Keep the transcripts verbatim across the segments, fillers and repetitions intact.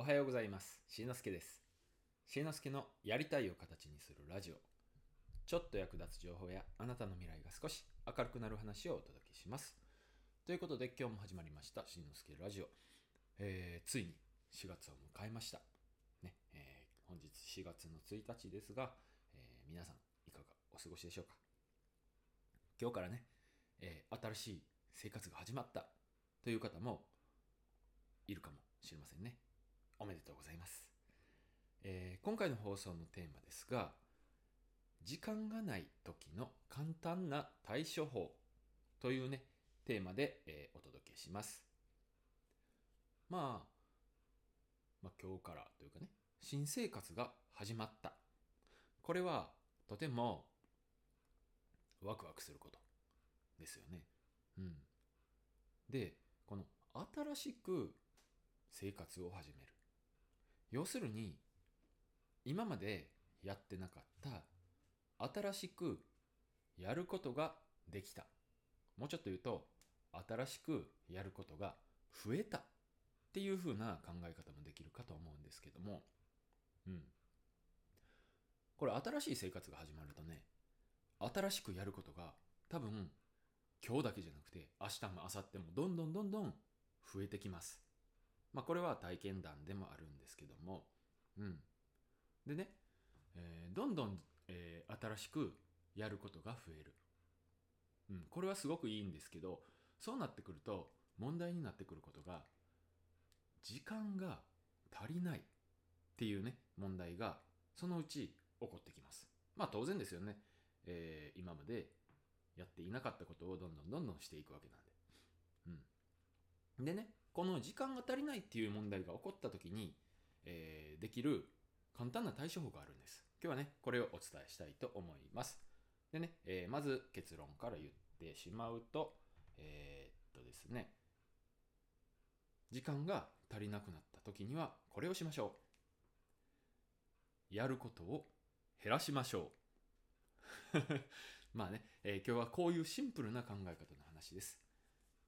おはようございます。しーのすけです。しーのすけのやりたいを形にするラジオ、ちょっと役立つ情報やあなたの未来が少し明るくなる話をお届けします。ということで今日も始まりましたしーのすけラジオ、えー、ついにしがつを迎えました、ねえー、本日しがつのついたちですが、えー、皆さんいかがお過ごしでしょうか。今日からね、えー、新しい生活が始まったという方もいるかもしれませんね。おめでとうございます、えー、今回の放送のテーマですが、時間がない時の簡単な対処法というねテーマで、えー、お届けします。まあ、まあ今日からというかね、新生活が始まった、これはとてもワクワクすることですよね。うん、で、この新しく生活を始める、要するに今までやってなかった新しくやることができた、もうちょっと言うと新しくやることが増えたっていう風な考え方もできるかと思うんですけども、うん、これ新しい生活が始まるとね、新しくやることが多分今日だけじゃなくて明日も明後日もどんどんどんどん増えてきます。まあこれは体験談でもあるんですけども、うん。でね、えー、どんどん、えー、新しくやることが増える。うん、これはすごくいいんですけど、そうなってくると問題になってくることが、時間が足りないっていうね問題がそのうち起こってきます。まあ当然ですよね。えー、今までやっていなかったことをどんどんどんどんしていくわけなんで、うん、でね、この時間が足りないっていう問題が起こった時に、えー、できる簡単な対処法があるんです。今日はねこれをお伝えしたいと思います。でね、えー、まず結論から言ってしまうと、えー、っとですね時間が足りなくなった時にはこれをしましょう。やることを減らしましょうまあね、えー、今日はこういうシンプルな考え方の話です。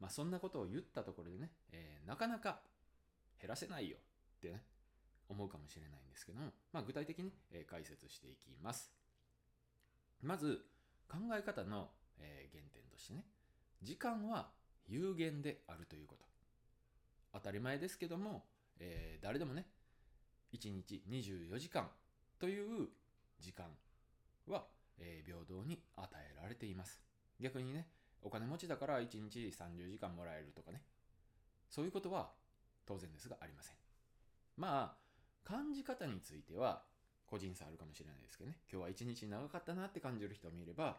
まあそんなことを言ったところでね、えー、なかなか減らせないよってね思うかもしれないんですけども、まあ、具体的に、えー、解説していきます。まず考え方の、えー、原点としてね、時間は有限であるということ、当たり前ですけども、えー、誰でもねいちにちにじゅうよじかんという時間は平等に与えられています。逆にね、お金持ちだからいちにちさんじゅうじかんもらえるとかね、そういうことは当然ですがありません。まあ感じ方については個人差あるかもしれないですけどね、今日はいちにち長かったなって感じる人もいれば、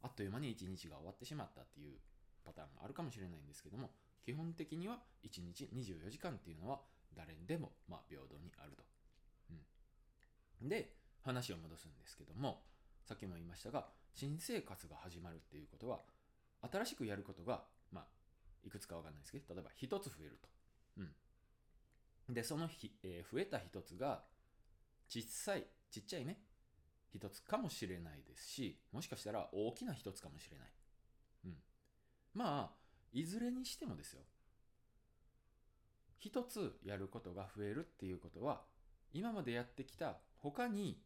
あっという間にいちにちが終わってしまったっていうパターンもあるかもしれないんですけども、基本的にはいちにちにじゅうよじかんっていうのは誰でもまあ平等にあると、うん、で話を戻すんですけども、さっきも言いましたが、新生活が始まるっていうことは新しくやることが、まあ、いくつかわかんないですけど、例えば一つ増えると、うん、でそのひ、えー、増えた一つが小さいちっちゃいね一つかもしれないですし、もしかしたら大きな一つかもしれない、うん、まあいずれにしてもですよ、一つやることが増えるっていうことは、今までやってきた他に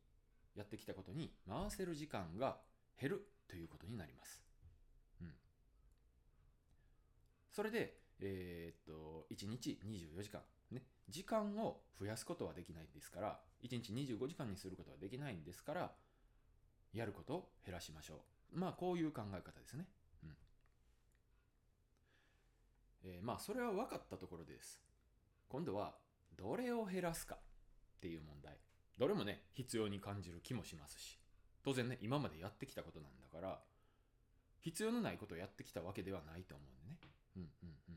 やってきたことに回せる時間が減るということになります。うん、それで、えー、っといちにちにじゅうよじかん、ね、時間を増やすことはできないですから、いちにちにじゅうごじかんにすることはできないんですから、やることを減らしましょう。まあこういう考え方ですね。うんえー、まあそれは分かったところです。今度はどれを減らすかっていう問題。どれもね必要に感じる気もしますし、当然ね今までやってきたことなんだから必要のないことをやってきたわけではないと思うんでね、うんうんうん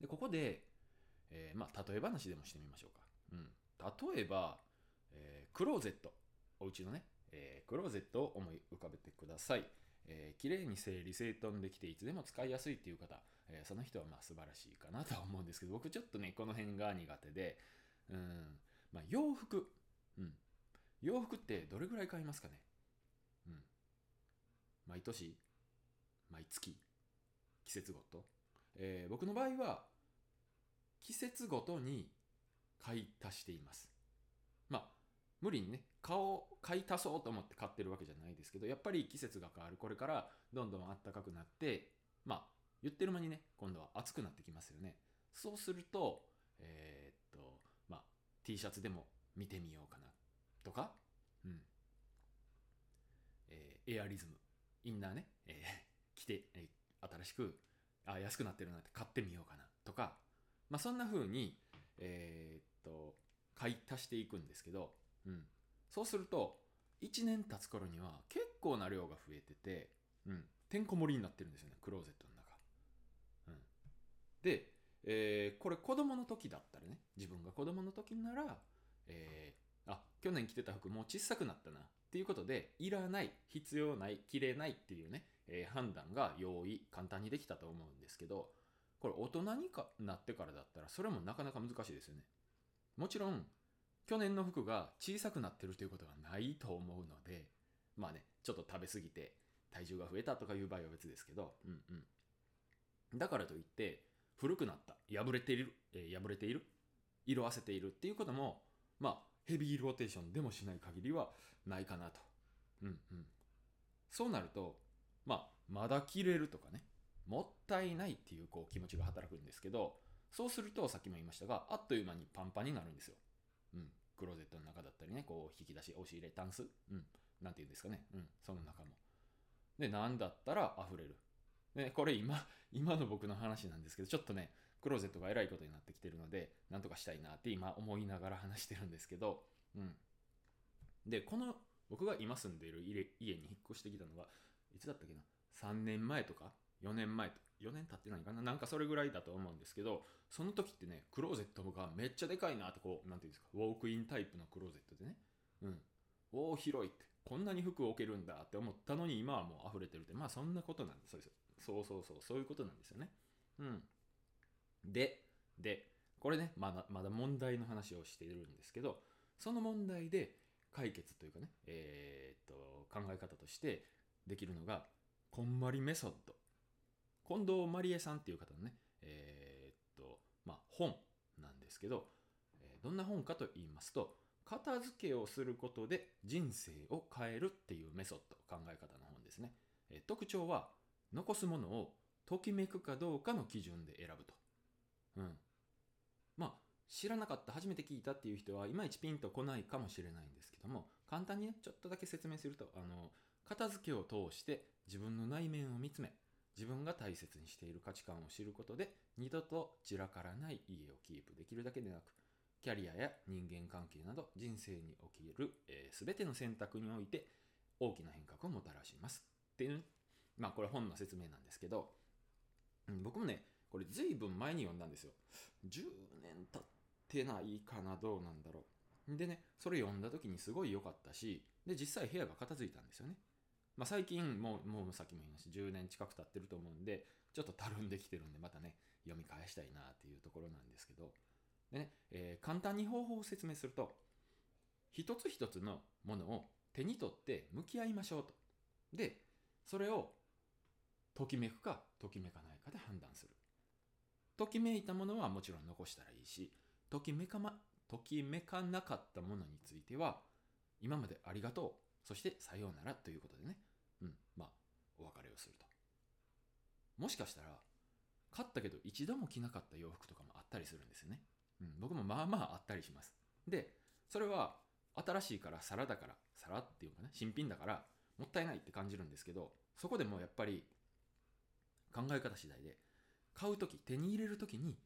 でここで、えー、まあ例え話でもしてみましょうか、うん、例えば、えー、クローゼット、お家のね、えー、クローゼットを思い浮かべてください。えー、綺麗に整理整頓できていつでも使いやすいっていう方、えー、その人はまあ素晴らしいかなとは思うんですけど、僕ちょっとねこの辺が苦手で、うんまあ、洋服、うん、洋服ってどれぐらい買いますかね、うん、毎年毎月季節ごと、えー、僕の場合は季節ごとに買い足しています。まあ無理にね、蚊を買い足そうと思って買ってるわけじゃないですけど、やっぱり季節が変わる、これからどんどん暖かくなって、まあ言ってる間にね、今度は暑くなってきますよね。そうすると、えー、っとまあ T シャツでも見てみようかなとか、うん、えー、エアリズムインナーね、えー、着て、えー、新しくあ安くなってるなって買ってみようかなとか、まあそんな風にえー、っと買い足していくんですけど。うん、そうするといちねん経つ頃には結構な量が増えてて、うん、てんこ盛りになってるんですよね、クローゼットの中、うん、で、えー、これ子供の時だったらね、自分が子供の時なら、えー、あ、去年着てた服もう小さくなったなっていうことで、いらない、必要ない、着れないっていうね、えー、判断が容易、簡単にできたと思うんですけど、これ大人にかなってからだったらそれもなかなか難しいですよね。もちろん去年の服が小さくなってるということはないと思うので、まあね、ちょっと食べ過ぎて体重が増えたとかいう場合は別ですけど、うんうん、だからといって古くなった、破れている、えー、破れている、色あせているっていうことも、まあヘビーローテーションでもしない限りはないかなと、うんうん、そうなると、まあまだ着れるとかね、もったいないっていうこう気持ちが働くんですけど、そうするとさっきも言いましたが、あっという間にパンパンになるんですよ。うん、クローゼットの中だったりね、こう引き出し、押し入れ、タンス、うん、なんていうんですかね、うん、その中も。で、なんだったら溢れる。で、これ今、今の僕の話なんですけど、ちょっとね、クローゼットがえらいことになってきてるので、なんとかしたいなって今思いながら話してるんですけど、うん。で、この僕が今住んでいる家に引っ越してきたのが、いつだったっけな、さんねんまえとかよねんまえとか、よねん経ってないかな、なんかそれぐらいだと思うんですけど、その時ってね、クローゼットがめっちゃでかいなって、こう、なんていうんですか、ウォークインタイプのクローゼットでね、うん、おー広いって、こんなに服を置けるんだって思ったのに、今はもう溢れてるって、まあそんなことなんですよ。そうそうそう、そういうことなんですよね。うん。で、で、これね、まだ、まだ問題の話をしているんですけど、その問題で解決というかね、えーっと、考え方としてできるのが、こんまりメソッド。近藤まりえさんっていう方のね、えー、っと、まあ本なんですけど、えー、どんな本かと言いますと、片付けをすることで人生を変えるっていうメソッド、考え方の本ですね。えー、特徴は、残すものをときめくかどうかの基準で選ぶと。うん。まあ、知らなかった、初めて聞いたっていう人はいまいちピンとこないかもしれないんですけども、簡単にね、ちょっとだけ説明すると、あの、片付けを通して自分の内面を見つめ、自分が大切にしている価値観を知ることで、二度と散らからない家をキープできるだけでなく、キャリアや人間関係など人生に起きる、えー、全ての選択において大きな変革をもたらしますっていう、ね、まあこれ本の説明なんですけど、うん、僕もね、これ随分前に読んだんですよ。じゅうねん経ってないかな、どうなんだろう。でね、それ読んだ時にすごい良かったし、で実際部屋が片付いたんですよね。まあ、最近もう、もうさっきも言いました、じゅうねん近く経ってると思うんで、ちょっとたるんできてるんで、またね、読み返したいなっていうところなんですけど、でね、えー、簡単に方法を説明すると、一つ一つのものを手に取って向き合いましょうと。で、それをときめくかときめかないかで判断する。ときめいたものはもちろん残したらいいし、ときめかま、ときめかなかったものについては、今までありがとう、そしてさようならということでね、うん、まあお別れをすると。もしかしたら買ったけど一度も着なかった洋服とかもあったりするんですよね、うん、僕もまあまああったりします。で、それは新しいから、皿だから、皿っていうかね、新品だからもったいないって感じるんですけど、そこでもやっぱり考え方次第で、買うとき、手に入れるときに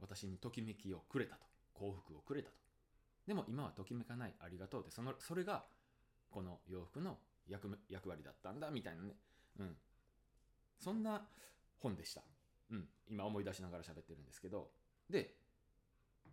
私にときめきをくれたと、幸福をくれたと。でも今はときめかない、ありがとうって、そのそれがこの洋服の 役, 役割だったんだみたいなね、うん、そんな本でした、うん、今思い出しながら喋ってるんですけど。で、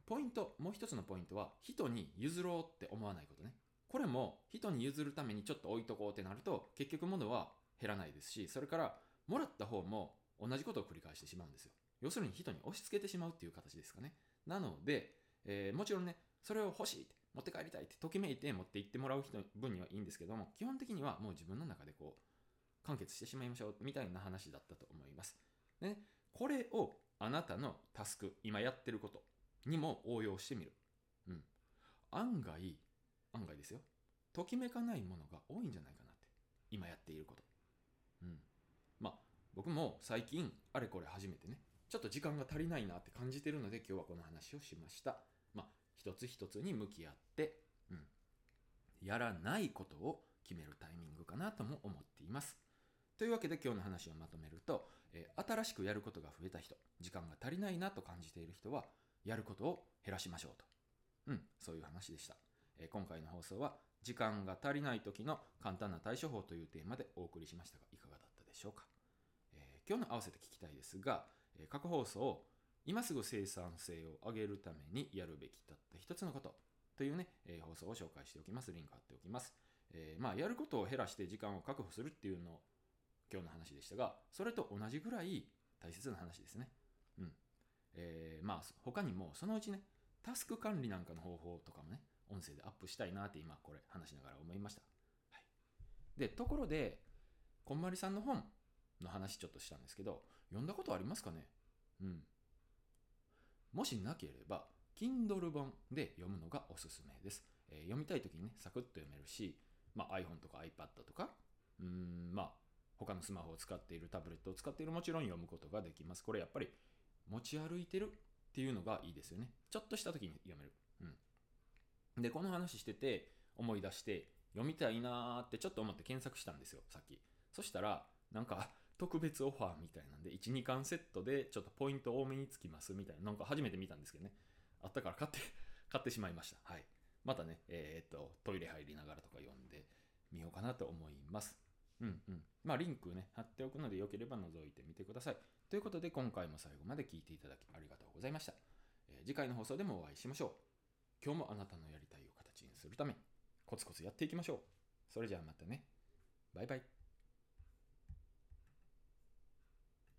ポイント、もう一つのポイントは、人に譲ろうって思わないことね。これも人に譲るためにちょっと置いとこうってなると、結局物は減らないですし、それからもらった方も同じことを繰り返してしまうんですよ。要するに人に押し付けてしまうっていう形ですかね。なので、えー、もちろんね、それを欲しいって、持って帰りたいってときめいて持って行ってもらう人分にはいいんですけども、基本的にはもう自分の中でこう完結してしまいましょうみたいな話だったと思います。で、ね、これをあなたのタスク、今やってることにも応用してみる。うん、案外案外ですよ、ときめかないものが多いんじゃないかなって、今やっていること、うん、まあ僕も最近あれこれ始めてね、ちょっと時間が足りないなって感じてるので今日はこの話をしました。まあ一つ一つに向き合って、うん、やらないことを決めるタイミングかなとも思っています。というわけで今日の話をまとめると、えー、新しくやることが増えた人、時間が足りないなと感じている人はやることを減らしましょうと、うん、そういう話でした。えー、今回の放送は時間が足りない時の簡単な対処法というテーマでお送りしましたが、いかがだったでしょうか。えー、今日の合わせて聞きたいですが、えー、過去放送を今すぐ生産性を上げるためにやるべきたった一つのことというね、えー、放送を紹介しておきます。リンク貼っておきます。えー、まあやることを減らして時間を確保するっていうのを今日の話でしたが、それと同じぐらい大切な話ですね。うん。えー、まあ他にもそのうちね、タスク管理なんかの方法とかもね、音声でアップしたいなって今これ話しながら思いました。はい、で、ところでこんまりさんの本の話ちょっとしたんですけど、読んだことありますかね。うん。もしなければ Kindle 本で読むのがおすすめです。えー、読みたいときにね、サクッと読めるし、まあ iPhone とか iPad とか、うーん、まあ他のスマホを使っている、タブレットを使っている、もちろん読むことができます。これやっぱり持ち歩いてるっていうのがいいですよね。ちょっとした時に読める。うん、で、この話してて思い出して読みたいなーってちょっと思って検索したんですよ、さっき。そしたらなんか特別オファーみたいなんで いち、にかんセットでちょっとポイント多めにつきますみたいな、なんか初めて見たんですけどね。あったから買って買ってしまいました。はい。またね、えーっとトイレ入りながらとか読んでみようかなと思います。うんうん、まあリンクね貼っておくので、よければ覗いてみてください。ということで今回も最後まで聞いていただきありがとうございました。えー、次回の放送でもお会いしましょう。今日もあなたのやりたいを形にするため、コツコツやっていきましょう。それじゃあまたね。バイバイ。